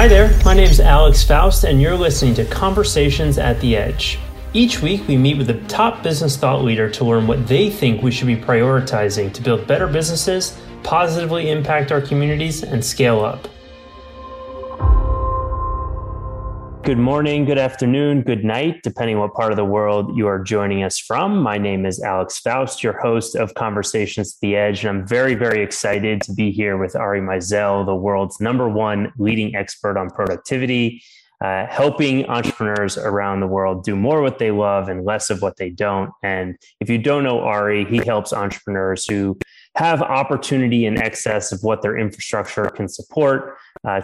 Hi there, my name is Alex Faust, and you're listening to Conversations at the Edge. Each week, we meet with the top business thought leader to learn what they think we should be prioritizing to build better businesses, positively impact our communities, and scale up. Good morning, good afternoon, good night, depending what part of the world you are joining us from. My name is Alex Faust, your host of Conversations at the Edge, and I'm very, very excited to be here with Ari Meisel, the world's #1 leading expert on productivity, helping entrepreneurs around the world do more what they love and less of what they don't. And if you don't know Ari, he helps entrepreneurs who have opportunity in excess of what their infrastructure can support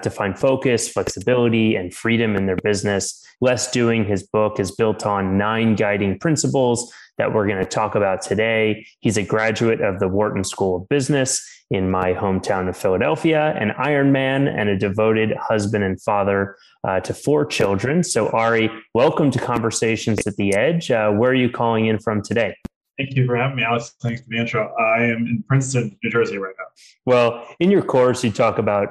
to find focus, flexibility, and freedom in their business. Less Doing, his book, is built on 9 guiding principles that we're going to talk about today. He's a graduate of the Wharton School of Business in my hometown of Philadelphia, an Ironman, and a devoted husband and father to 4 children. So Ari, welcome to Conversations at the Edge. Where are you calling in from today? Thank you for having me, Alex. Thanks for the intro. I am in Princeton, New Jersey right now. Well, in your course, you talk about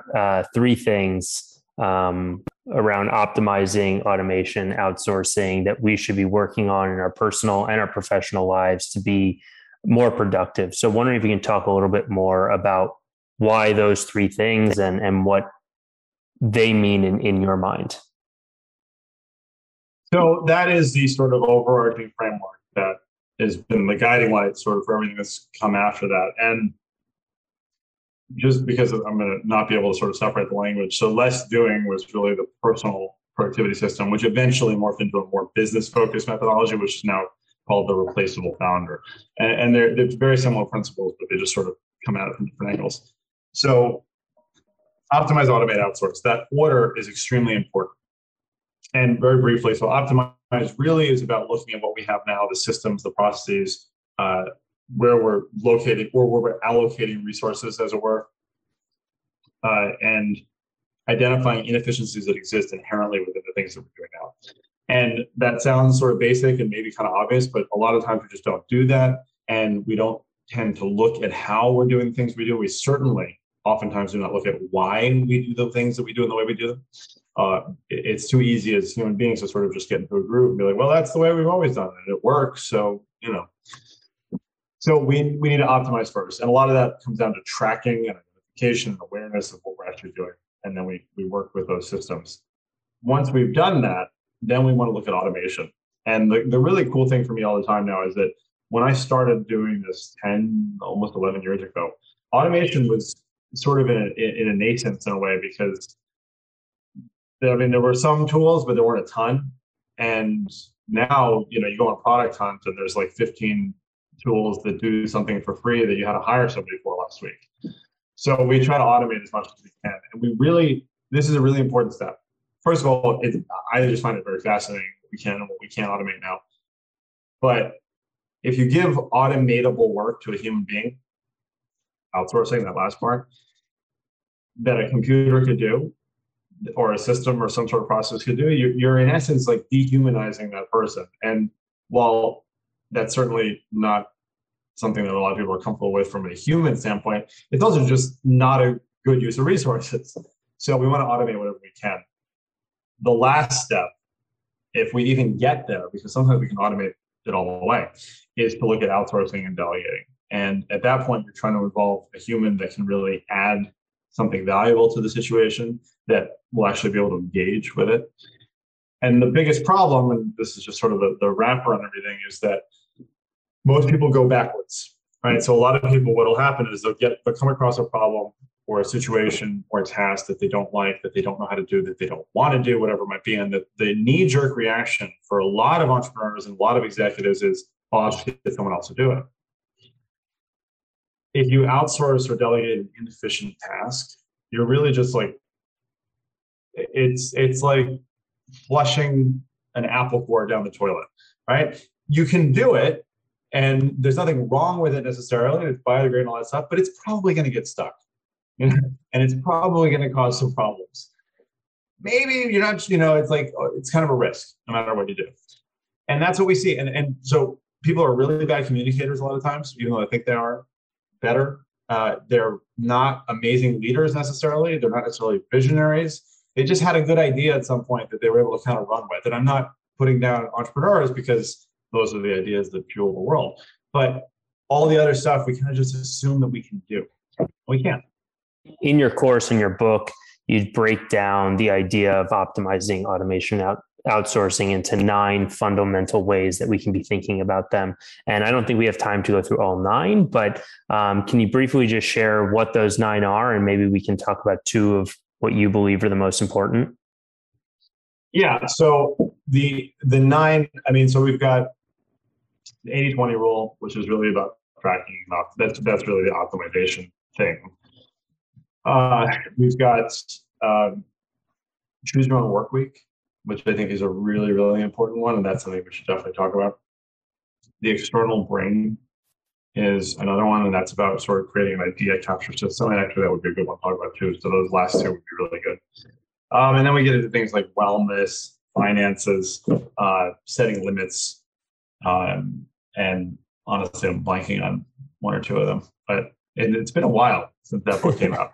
3 things around optimizing, automation, outsourcing that we should be working on in our personal and our professional lives to be more productive. So wondering if you can talk a little bit more about why those 3 things and what they mean in your mind. So that is the sort of overarching framework that has been the guiding light sort of for everything that's come after that. And just because I'm going to not be able to sort of separate the language. So Less Doing was really the personal productivity system, which eventually morphed into a more business focused methodology, which is now called the replaceable founder. And they're very similar principles, but they just sort of come at it from different angles. So optimize, automate, outsource. That order is extremely important. And very briefly, so optimize really is about looking at what we have now, the systems, the processes, where we're locating or where we're allocating resources, as it were, and identifying inefficiencies that exist inherently within the things that we're doing now. And that sounds sort of basic and maybe kind of obvious, but a lot of times we just don't do that. And we don't tend to look at how we're doing the things we do. We certainly oftentimes do not look at why we do the things that we do and the way we do them. It's too easy as human beings to sort of just get into a groove and be like, well, that's the way we've always done it. It works. So, you know, so we need to optimize first. And a lot of that comes down to tracking and identification and awareness of what we're actually doing. And then we work with those systems. Once we've done that, then we want to look at automation. And the really cool thing for me all the time now is that when I started doing this 10, almost 11 years ago, automation was sort of in a nascent in a way, because I mean, there were some tools, but there weren't a ton. And now, you know, you go on Product Hunt and there's like 15 tools that do something for free that you had to hire somebody for last week. So we try to automate as much as we can. And we really, this is a really important step. First of all, I just find it very fascinating what we can and what we can't automate now. But if you give automatable work to a human being, outsourcing, that last part, that a computer could do, or a system or some sort of process could do, you're in essence like dehumanizing that person. And while that's certainly not something that a lot of people are comfortable with from a human standpoint, it's also just not a good use of resources. So we want to automate whatever we can. The last step, if we even get there, because sometimes we can automate it all away, is to look at outsourcing and delegating. And at that point, you're trying to involve a human that can really add something valuable to the situation, that will actually be able to engage with it. And the biggest problem, and this is just sort of the wrapper on everything, is that most people go backwards, right? So a lot of people, what'll happen is they'll come across a problem or a situation or a task that they don't like, that they don't know how to do, that they don't want to do, whatever it might be. And that the knee-jerk reaction for a lot of entrepreneurs and a lot of executives is, oh, I'll just get someone else to do it. If you outsource or delegate an inefficient task, you're really just like, it's like flushing an apple core down the toilet, right? You can do it, and there's nothing wrong with it necessarily. It's biodegradable and all that stuff, but it's probably going to get stuck, you know? And it's probably going to cause some problems. Maybe you're not, you know, it's like, it's kind of a risk no matter what you do. And that's what we see. And so people are really bad communicators a lot of times, even though I think they are better. They're not amazing leaders necessarily. They're not necessarily visionaries. They just had a good idea at some point that they were able to kind of run with. And I'm not putting down entrepreneurs because those are the ideas that fuel the world. But all the other stuff, we kind of just assume that we can do. We can't. In your course, in your book, you break down the idea of optimizing automation outsourcing into 9 fundamental ways that we can be thinking about them. And I don't think we have time to go through all 9, but can you briefly just share what those 9 are? And maybe we can talk about 2 of what you believe are the most important. Yeah. So the 9, I mean, so we've got the 80-20 rule, which is really about tracking. That's really the optimization thing. We've got choose your own work week, which I think is a really, really important one. And that's something we should definitely talk about. The external brain is another one. And that's about sort of creating an idea capture system. And actually, that would be a good one to talk about too. So those last 2 would be really good. And then we get into things like wellness, finances, setting limits. And honestly, I'm blanking on 1 or 2 of them. But it's been a while since that book came out.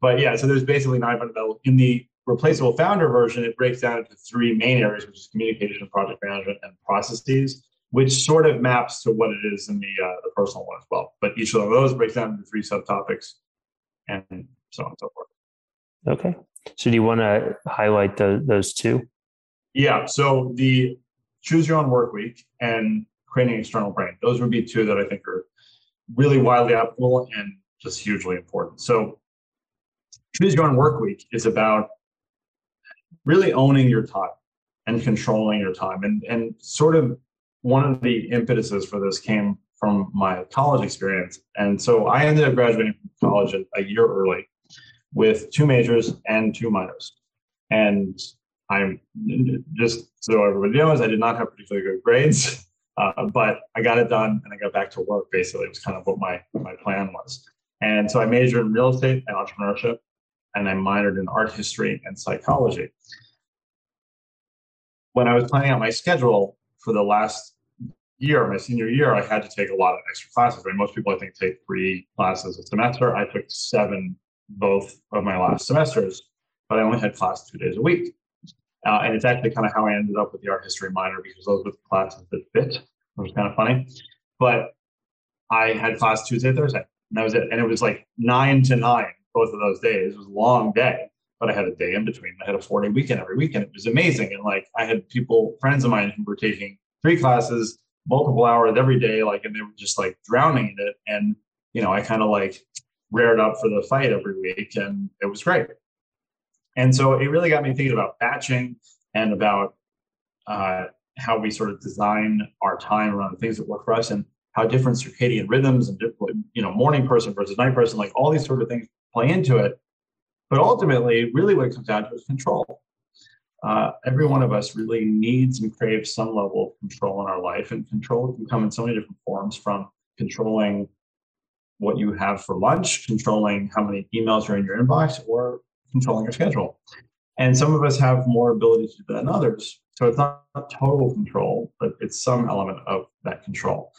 But yeah, so there's basically 9 fundamental. In the replaceable founder version, it breaks down into 3 main areas, which is communication, project management, and processes, which sort of maps to what it is in the personal one as well. But each of those breaks down into 3 subtopics and so on and so forth. Okay. So do you want to highlight those 2? Yeah. So the choose your own work week and creating external brain. Those would be 2 that I think are really widely applicable and just hugely important. So choose your own work week is about really owning your time and controlling your time. And sort of one of the impetuses for this came from my college experience. And so I ended up graduating from college a year early with 2 majors and 2 minors. And I'm just so everybody knows, I did not have particularly good grades, but I got it done and I got back to work. Basically, it was kind of what my plan was. And so I majored in real estate and entrepreneurship, and I minored in art history and psychology. When I was planning out my schedule for the last year, my senior year, I had to take a lot of extra classes. I mean, most people, I think, take 3 classes a semester. I took 7 both of my last semesters, but I only had class 2 days a week. And it's actually kind of how I ended up with the art history minor, because those were the classes that fit, which was kind of funny. But I had class Tuesday, Thursday. And that was it. And it was like 9 to 9, both of those days. It was a long day, but I had a day in between. I had a 4-day weekend every weekend. It was amazing. And like, I had friends of mine who were taking 3 classes, multiple hours every day, like, and they were just like drowning in it. And, you know, I kind of like reared up for the fight every week, and it was great. And so it really got me thinking about batching and about how we sort of design our time around the things that work for us, and how different circadian rhythms and different, you know, morning person versus night person, like all these sort of things play into it. But ultimately, really what it comes down to is control. Every one of us really needs and craves some level of control in our life, and control can come in so many different forms, from controlling what you have for lunch, controlling how many emails are in your inbox, or controlling your schedule. And some of us have more ability to do that than others. So it's not total control, but it's some element of that control.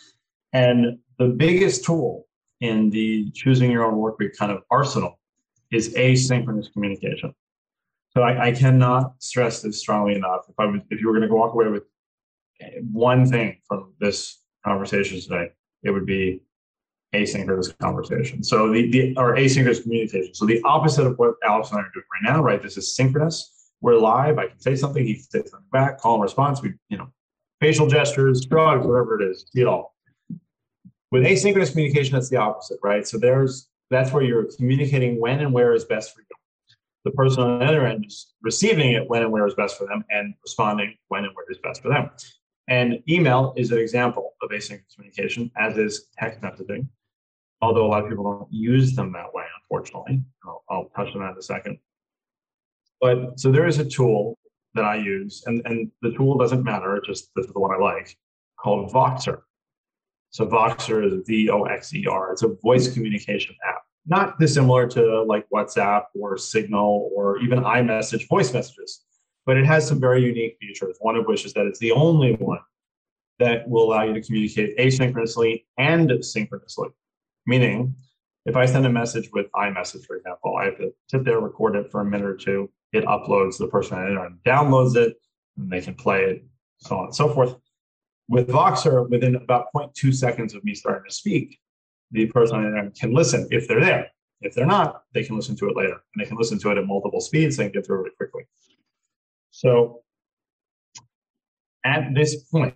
And the biggest tool in the choosing your own work week kind of arsenal is asynchronous communication. So I cannot stress this strongly enough. If you were going to walk away with one thing from this conversation today, it would be asynchronous conversation. So or asynchronous communication. So the opposite of what Alex and I are doing right now, right? This is synchronous. We're live. I can say something. He says something back. Call and response. We, you know, facial gestures, drugs, whatever it is, you know. With asynchronous communication, that's the opposite, right? So that's where you're communicating when and where is best for you. The person on the other end is receiving it when and where is best for them, and responding when and where is best for them. And email is an example of asynchronous communication, as is text messaging, although a lot of people don't use them that way, unfortunately. I'll touch on that in a second. But so there is a tool that I use, and the tool doesn't matter, it's just this is the one I like, called Voxer. So Voxer is Voxer. It's a voice communication app, not dissimilar to like WhatsApp or Signal or even iMessage voice messages, but it has some very unique features. One of which is that it's the only one that will allow you to communicate asynchronously and synchronously, meaning If I send a message with iMessage, for example, I have to sit there, record it for a minute or two. It uploads, the person downloads it, and they can play it, so on and so forth. With Voxer, within about 0.2 seconds of me starting to speak, the person on the internet can listen if they're there. If they're not, they can listen to it later. And they can listen to it at multiple speeds and get through it really quickly. So at this point,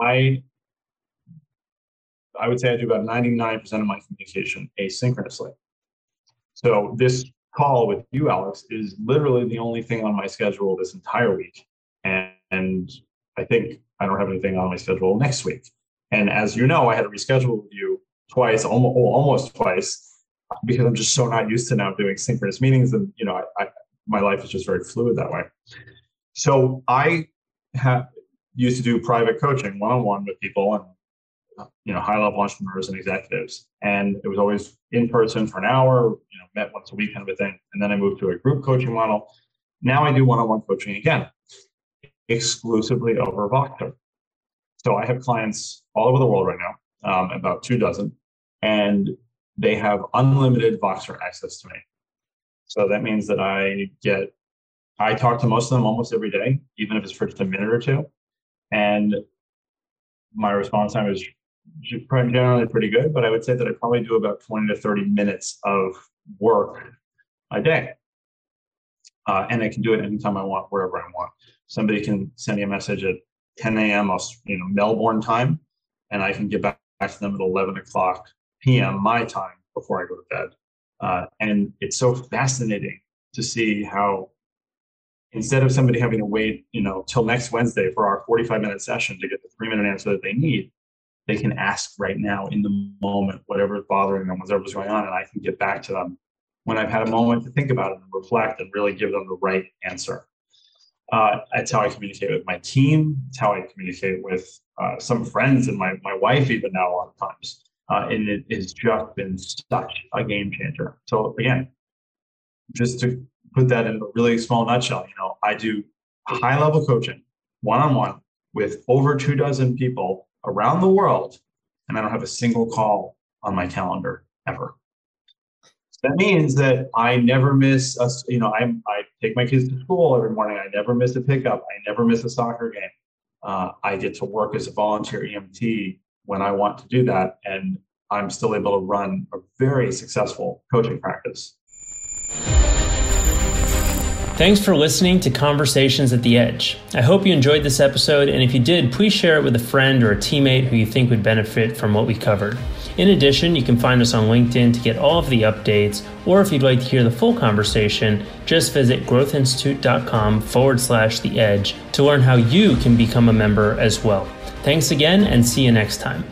I would say I do about 99% of my communication asynchronously. So this call with you, Alex, is literally the only thing on my schedule this entire week. And I think I don't have anything on my schedule next week. And as you know, I had to reschedule with you twice, almost twice, because I'm just so not used to now doing synchronous meetings. And, you know, my life is just very fluid that way. So I used to do private coaching one-on-one with people and, you know, high-level entrepreneurs and executives. And it was always in person for an hour, you know, met once a week kind of a thing. And then I moved to a group coaching model. Now I do one-on-one coaching again, exclusively over Voxer. So I have clients all over the world right now, about 24, and they have unlimited Voxer access to me. So that means that I talk to most of them almost every day, even if it's for just a minute or two. And my response time is generally pretty good, but I would say that I probably do about 20 to 30 minutes of work a day. And I can do it anytime I want, wherever I want. Somebody can send me a message at 10 a.m. Melbourne time, and I can get back to them at 11 o'clock p.m. my time before I go to bed. And it's so fascinating to see how, instead of somebody having to wait, till next Wednesday for our 45-minute session to get the 3-minute answer that they need, they can ask right now in the moment, whatever's bothering them, whatever's going on, and I can get back to them when I've had a moment to think about it and reflect and really give them the right answer. That's how I communicate with my team. It's how I communicate with some friends and my wife even now a lot of times. And it has just been such a game changer. So again, just to put that in a really small nutshell, I do high-level coaching, one-on-one, with over 24 people around the world, and I don't have a single call on my calendar ever. That means that I never miss a, I take my kids to school every morning. I never miss a pickup. I never miss a soccer game. I get to work as a volunteer EMT when I want to do that. And I'm still able to run a very successful coaching practice. Thanks for listening to Conversations at the Edge. I hope you enjoyed this episode, and if you did, please share it with a friend or a teammate who you think would benefit from what we covered. In addition, you can find us on LinkedIn to get all of the updates, or if you'd like to hear the full conversation, just visit growthinstitute.com/the edge to learn how you can become a member as well. Thanks again, and see you next time.